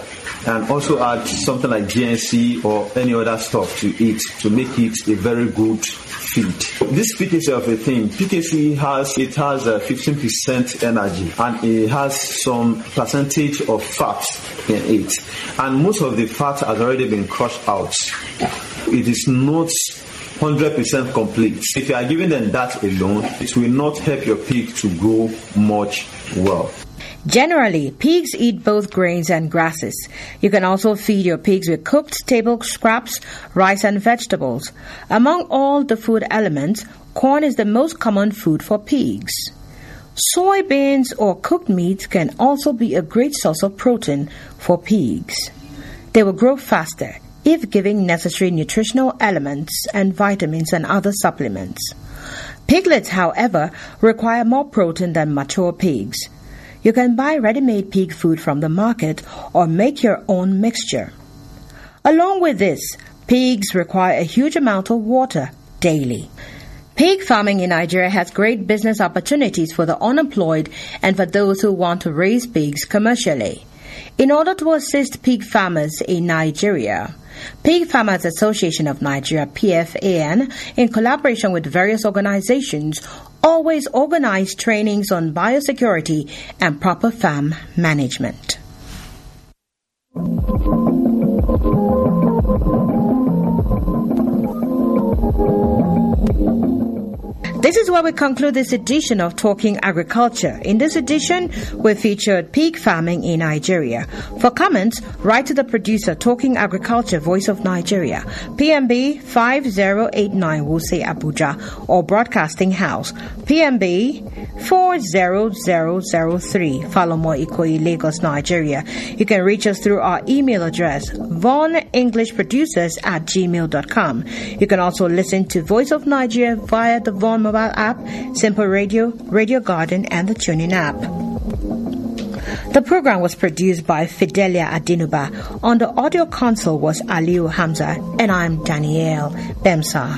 and also add something like G N C or any other stuff to it to make it a very good feed. This P K C of a thing, P K C has, it has fifteen percent energy and it has some percentage of fat in it. And most of the fat has already been crushed out. It is not one hundred percent complete. If you are giving them that alone, it will not help your pig to grow much well. Generally, pigs eat both grains and grasses. You can also feed your pigs with cooked table scraps, rice and vegetables. Among all the food elements, corn is the most common food for pigs. Soybeans or cooked meat can also be a great source of protein for pigs. They will grow faster if giving necessary nutritional elements and vitamins and other supplements. Piglets, however, require more protein than mature pigs. You can buy ready-made pig food from the market or make your own mixture. Along with this, pigs require a huge amount of water daily. Pig farming in Nigeria has great business opportunities for the unemployed and for those who want to raise pigs commercially. In order to assist pig farmers in Nigeria, Pig Farmers Association of Nigeria, P F A N, in collaboration with various organizations, always organize trainings on biosecurity and proper farm management. This is where we conclude this edition of Talking Agriculture. In this edition, we featured pig farming in Nigeria. For comments, write to the producer, Talking Agriculture, Voice of Nigeria, P M B five zero eight nine Wuse Abuja, or Broadcasting House, P M B four zero zero zero three Falomo Ikoyi, Lagos, Nigeria. You can reach us through our email address, vonenglishproducers at gmail dot com. You can also listen to Voice of Nigeria via the Von mobile app, Simple Radio, Radio Garden, and the TuneIn app. The program was produced by Fidelia Adinuba. On the audio console was Aliyu Hamza, and I'm Danielle Bemsar.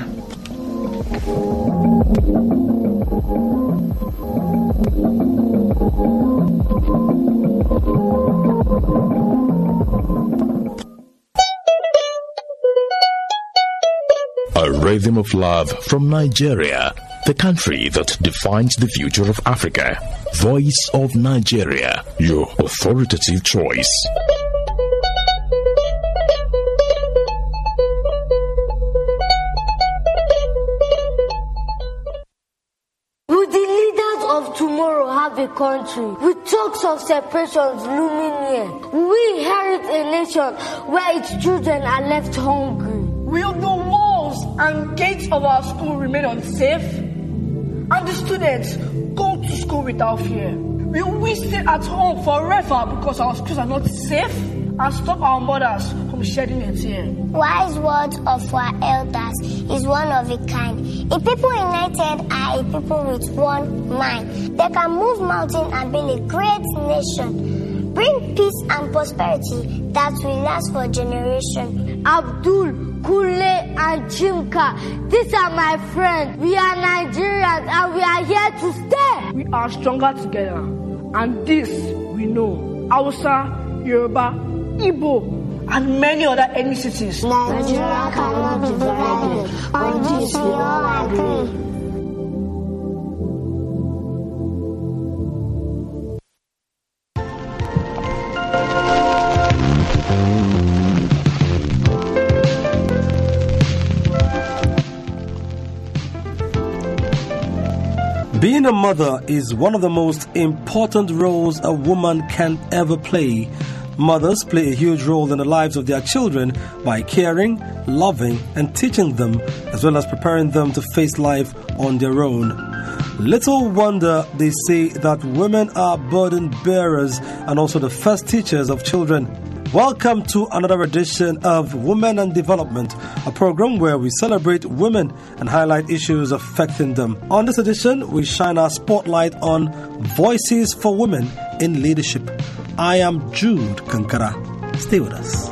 A rhythm of love from Nigeria, the country that defines the future of Africa. Voice of Nigeria, your authoritative choice. Will the leaders of tomorrow have a country with talks of separations looming near? Will we inherit a nation where its children are left hungry? Will the and gates of our school remain unsafe, and the students go to school without fear? Will we stay at home forever because our schools are not safe? and stop our mothers from shedding a tear. Wise words of our elders is one of a kind. A people united are a people with one mind. They can move mountains and build a great nation. Bring peace and prosperity that will last for generations. Abdul, Kule and Jimka, these are my friends. We are Nigerians and we are here to stay. We are stronger together, and this we know. Hausa, Yoruba, Igbo, and many other ethnicities. Nigeria cannot be divided. On this we all agree. Being a mother is one of the most important roles a woman can ever play. Mothers play a huge role in the lives of their children by caring, loving, and teaching them, as well as preparing them to face life on their own. Little wonder they say that women are burden bearers and also the first teachers of children. Welcome to another edition of Women and Development, a program where we celebrate women and highlight issues affecting them. On this edition, we shine our spotlight on Voices for Women in Leadership. I am Jude Kankara. Stay with us.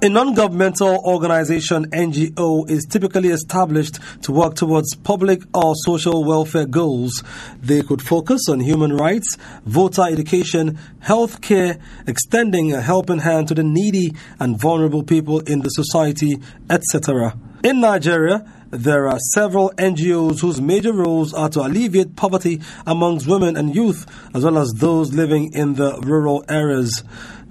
A non-governmental organization, N G O, is typically established to work towards public or social welfare goals. They could focus on human rights, voter education, health care, extending a helping hand to the needy and vulnerable people in the society, et cetera. In Nigeria, there are several N G Os whose major roles are to alleviate poverty amongst women and youth, as well as those living in the rural areas.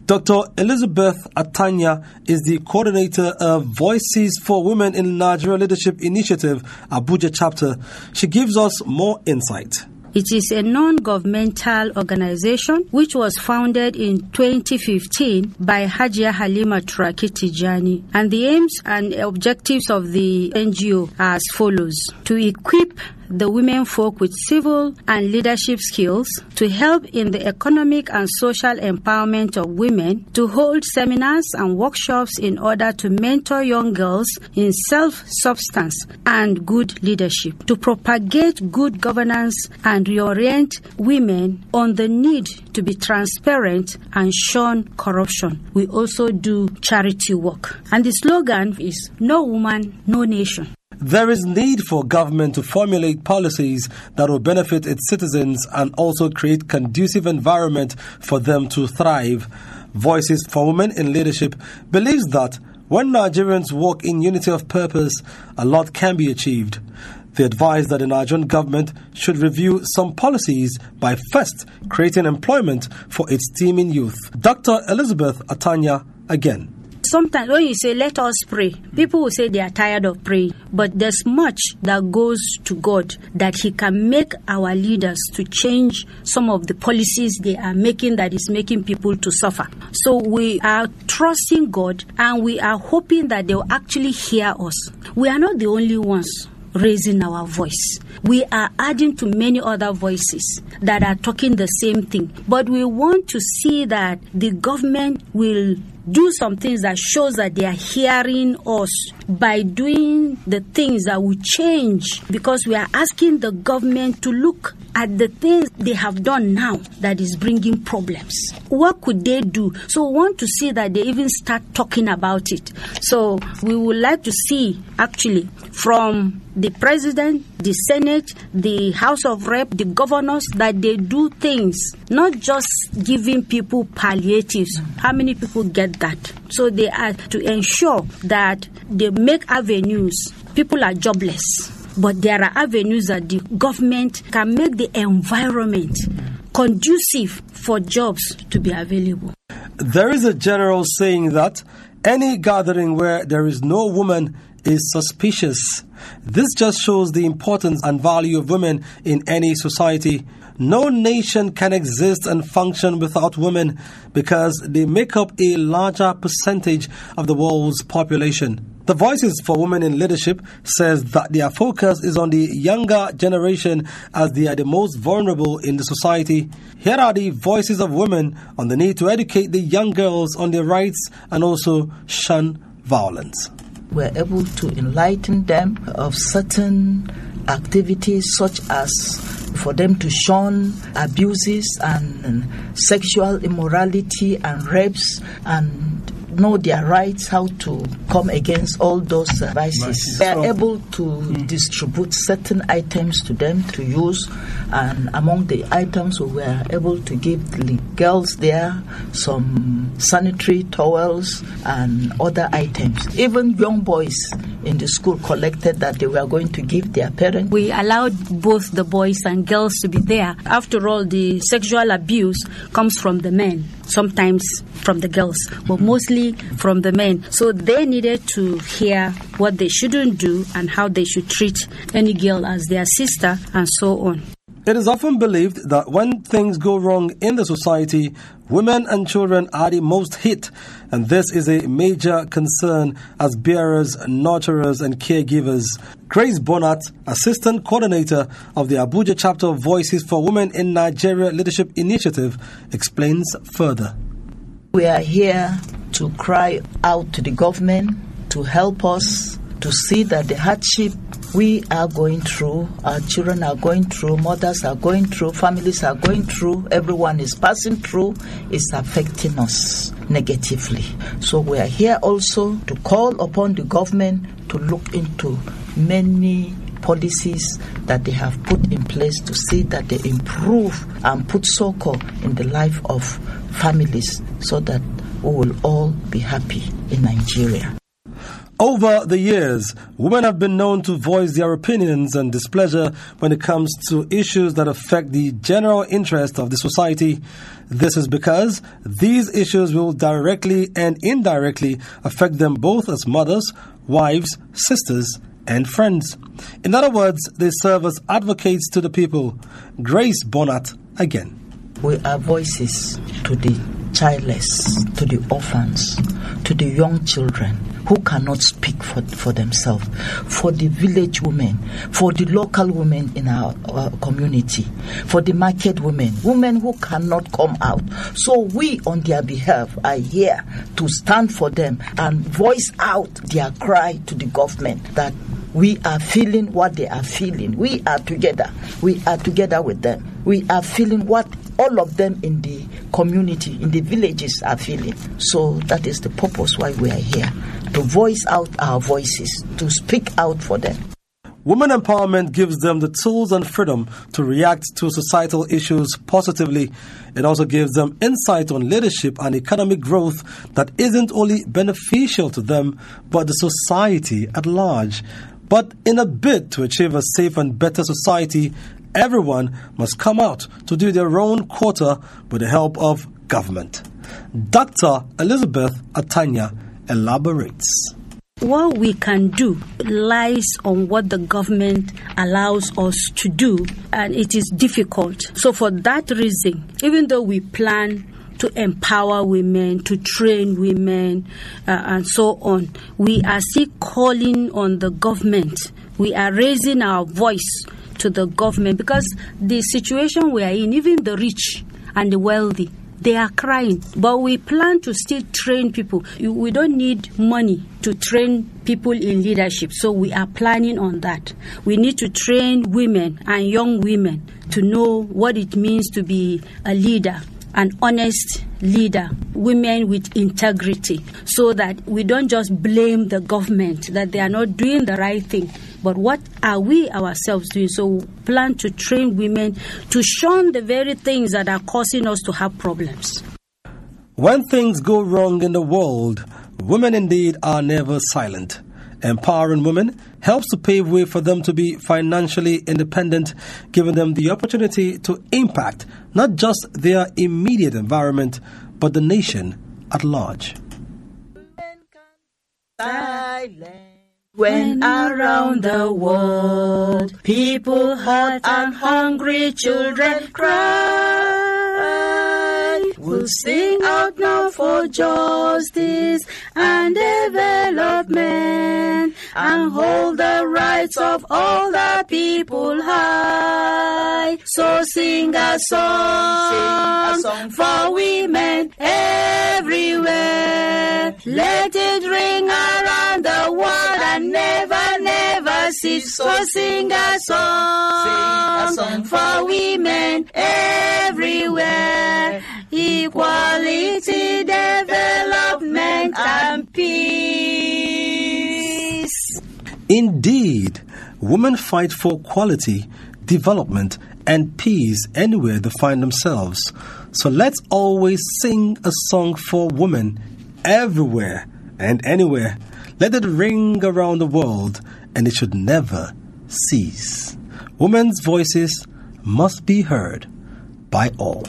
Doctor Elizabeth Atanya is the coordinator of Voices for Women in Nigeria Leadership Initiative, Abuja chapter. She gives us more insight. It is a non-governmental organization which was founded in twenty fifteen by Hajiya Halima Turaki Tijani. And the aims and objectives of the N G O are as follows: to equip the women folk with civil and leadership skills, to help in the economic and social empowerment of women, to hold seminars and workshops in order to mentor young girls in self-substance and good leadership, to propagate good governance and reorient women on the need to be transparent and shun corruption. We also do charity work. And the slogan is, "No woman, no nation." There is need for government to formulate policies that will benefit its citizens and also create conducive environment for them to thrive. Voices for Women in Leadership believes that when Nigerians walk in unity of purpose, a lot can be achieved. They advise that the Nigerian government should review some policies by first creating employment for its teeming youth. Doctor Elizabeth Atanya again. Sometimes when you say, "Let us pray," people will say they are tired of praying. But there's much that goes to God that He can make our leaders to change some of the policies they are making that is making people to suffer. So we are trusting God and we are hoping that they will actually hear us. We are not the only ones raising our voice. We are adding to many other voices that are talking the same thing. But we want to see that the government will do some things that shows that they are hearing us by doing the things that will change, because we are asking the government to look at the things they have done now that is bringing problems. What could they do? So we want to see that they even start talking about it. So we would like to see actually from the president, the senate, the house of rep, the governors, that they do things, not just giving people palliatives. How many people get that? So they are to ensure that they make avenues. People are jobless, but there are avenues that the government can make the environment conducive for jobs to be available. There is a general saying that any gathering where there is no woman is suspicious. This just shows the importance and value of women in any society. No nation can exist and function without women because they make up a larger percentage of the world's population. The Voices for Women in Leadership says that their focus is on the younger generation as they are the most vulnerable in the society. Here are the voices of women on the need to educate the young girls on their rights and also shun violence. We're able to enlighten them of certain activities such as for them to shun abuses and sexual immorality and rapes and know their rights, how to come against all those vices. They are able to mm. distribute certain items to them to use, and among the items we were able to give the girls there some sanitary towels and other items. Even young boys in the school collected that they were going to give their parents. We allowed both the boys and girls to be there. After all, the sexual abuse comes from the men, sometimes from the girls, but mostly from the men. So they needed to hear what they shouldn't do and how they should treat any girl as their sister and so on. It is often believed that when things go wrong in the society, women and children are the most hit, and this is a major concern as bearers, nurturers and caregivers. Grace Bonat, Assistant Coordinator of the Abuja Chapter of Voices for Women in Nigeria Leadership Initiative, explains further. We are here to cry out to the government to help us to see that the hardship we are going through, our children are going through, mothers are going through, families are going through, everyone is passing through, is affecting us negatively. So we are here also to call upon the government to look into many policies that they have put in place to see that they improve and put succor in the life of families so that we will all be happy in Nigeria. Over the years, women have been known to voice their opinions and displeasure when it comes to issues that affect the general interest of the society. This is because these issues will directly and indirectly affect them both as mothers, wives, sisters, and friends. In other words, they serve as advocates to the people. Grace Bonat again. We are voices to the childless, to the orphans, to the young children who cannot speak for, for themselves, for the village women, for the local women in our, our community, for the market women, women who cannot come out. So we, on their behalf, are here to stand for them and voice out their cry to the government that we are feeling what they are feeling. We are together. We are together with them. We are feeling what all of them in the community, in the villages are feeling. So that is the purpose why we are here, to voice out our voices, to speak out for them. Women empowerment gives them the tools and freedom to react to societal issues positively. It also gives them insight on leadership and economic growth that isn't only beneficial to them, but the society at large. But in a bid to achieve a safe and better society, everyone must come out to do their own quota with the help of government. Doctor Elizabeth Atanya elaborates. What we can do lies on what the government allows us to do, and it is difficult. So for that reason, even though we plan to empower women, to train women, uh, and so on, we are still calling on the government. We are raising our voice to the government because the situation we are in, even the rich and the wealthy, they are crying. But we plan to still train people. We don't need money to train people in leadership, so we are planning on that. We need to train women and young women to know what it means to be a leader, an honest leader, women with integrity, so that we don't just blame the government that they are not doing the right thing. But what are we ourselves doing? So we plan to train women to shun the very things that are causing us to have problems. When things go wrong in the world, women indeed are never silent. Empowering women helps to pave way for them to be financially independent, giving them the opportunity to impact not just their immediate environment, but the nation at large. When around the world, people hurt and hungry children cry, will to sing out now for justice and development, and hold the rights of all the people high. So sing a song, sing a song for women everywhere. Let it ring around the world and never, never cease. So sing a song, sing a song for women everywhere. Equality, development, and peace. Indeed, women fight for equality, development, and peace anywhere they find themselves. So let's always sing a song for women everywhere and anywhere. Let it ring around the world, and it should never cease. Women's voices must be heard by all.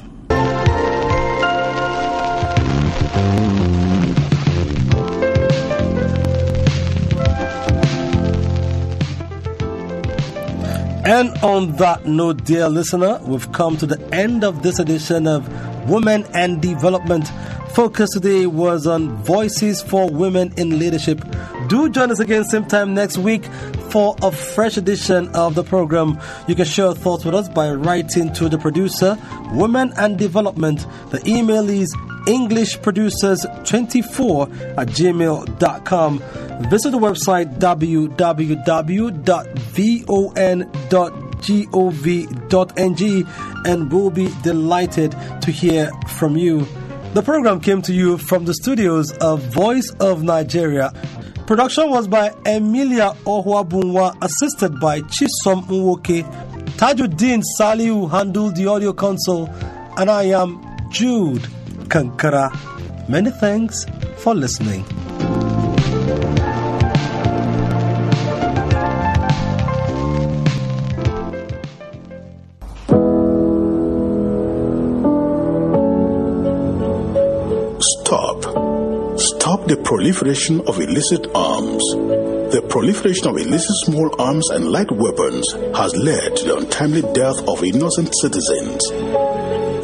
And on that note, dear listener, we've come to the end of this edition of Women and Development. Focus today was on Voices for Women in Leadership. Do join us again same time next week for a fresh edition of the program. You can share your thoughts with us by writing to the producer, Women and Development. The email is english producers twenty four at gmail dot com. Visit the website w w w dot von dot gov dot n g and we'll be delighted to hear from you. The program came to you from the studios of Voice of Nigeria. Production was by Emilia Ohuabunwa, assisted by Chisom Nwoke. Tajuddin Saliu handled the audio console, and I am Jude Kankara. Many thanks for listening. Stop. Stop the proliferation of illicit arms. The proliferation of illicit small arms and light weapons has led to the untimely death of innocent citizens.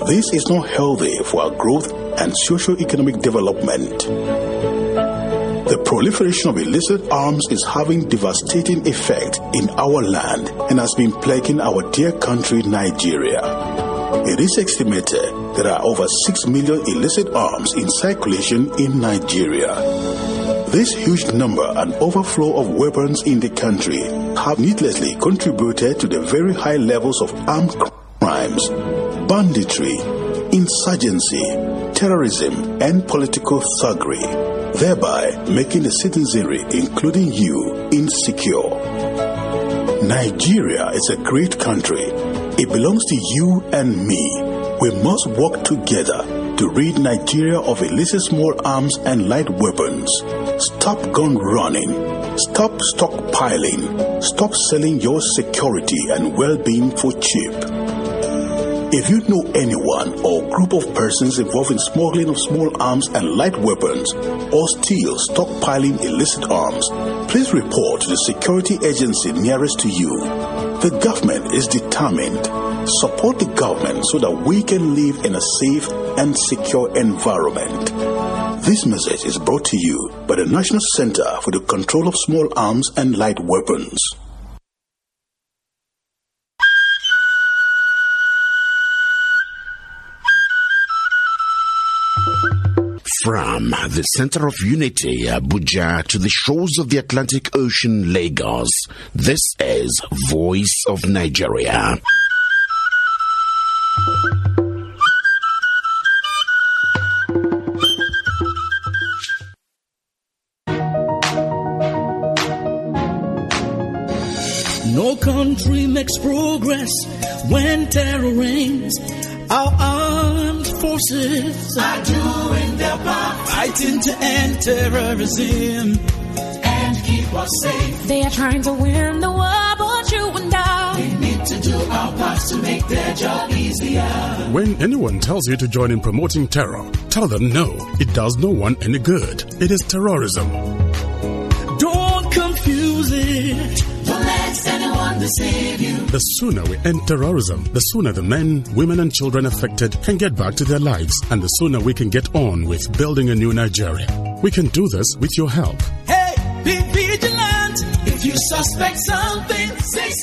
This is not healthy for our growth and socio-economic development. The proliferation of illicit arms is having devastating effect in our land and has been plaguing our dear country, Nigeria. It is estimated there are over six million illicit arms in circulation in Nigeria. This huge number and overflow of weapons in the country have needlessly contributed to the very high levels of armed crimes, banditry, insurgency, terrorism, and political thuggery, thereby making the citizenry, including you, insecure. Nigeria is a great country. It belongs to you and me. We must work together to rid Nigeria of illicit small arms and light weapons. Stop gun running. Stop stockpiling. Stop selling your security and well-being for cheap. If you know anyone or group of persons involved in smuggling of small arms and light weapons or still stockpiling illicit arms, please report to the security agency nearest to you. The government is determined. Support the government so that we can live in a safe and secure environment. This message is brought to you by the National Center for the Control of Small Arms and Light Weapons. From the center of unity, Abuja, to the shores of the Atlantic Ocean, Lagos, this is Voice of Nigeria. No country makes progress when terror reigns. Our armed forces are doing their part, fighting to end terrorism and keep us safe. They are trying to win the war, but you and I, we need to do our part to make their job easier. When anyone tells you to join in promoting terror, tell them no, it does no one any good. It is terrorism. Don't confuse it. Don't let anyone the Savior. The sooner we end terrorism, the sooner the men, women and children affected can get back to their lives, and the sooner we can get on with building a new Nigeria. We can do this with your help. Hey, be vigilant. If you suspect something, say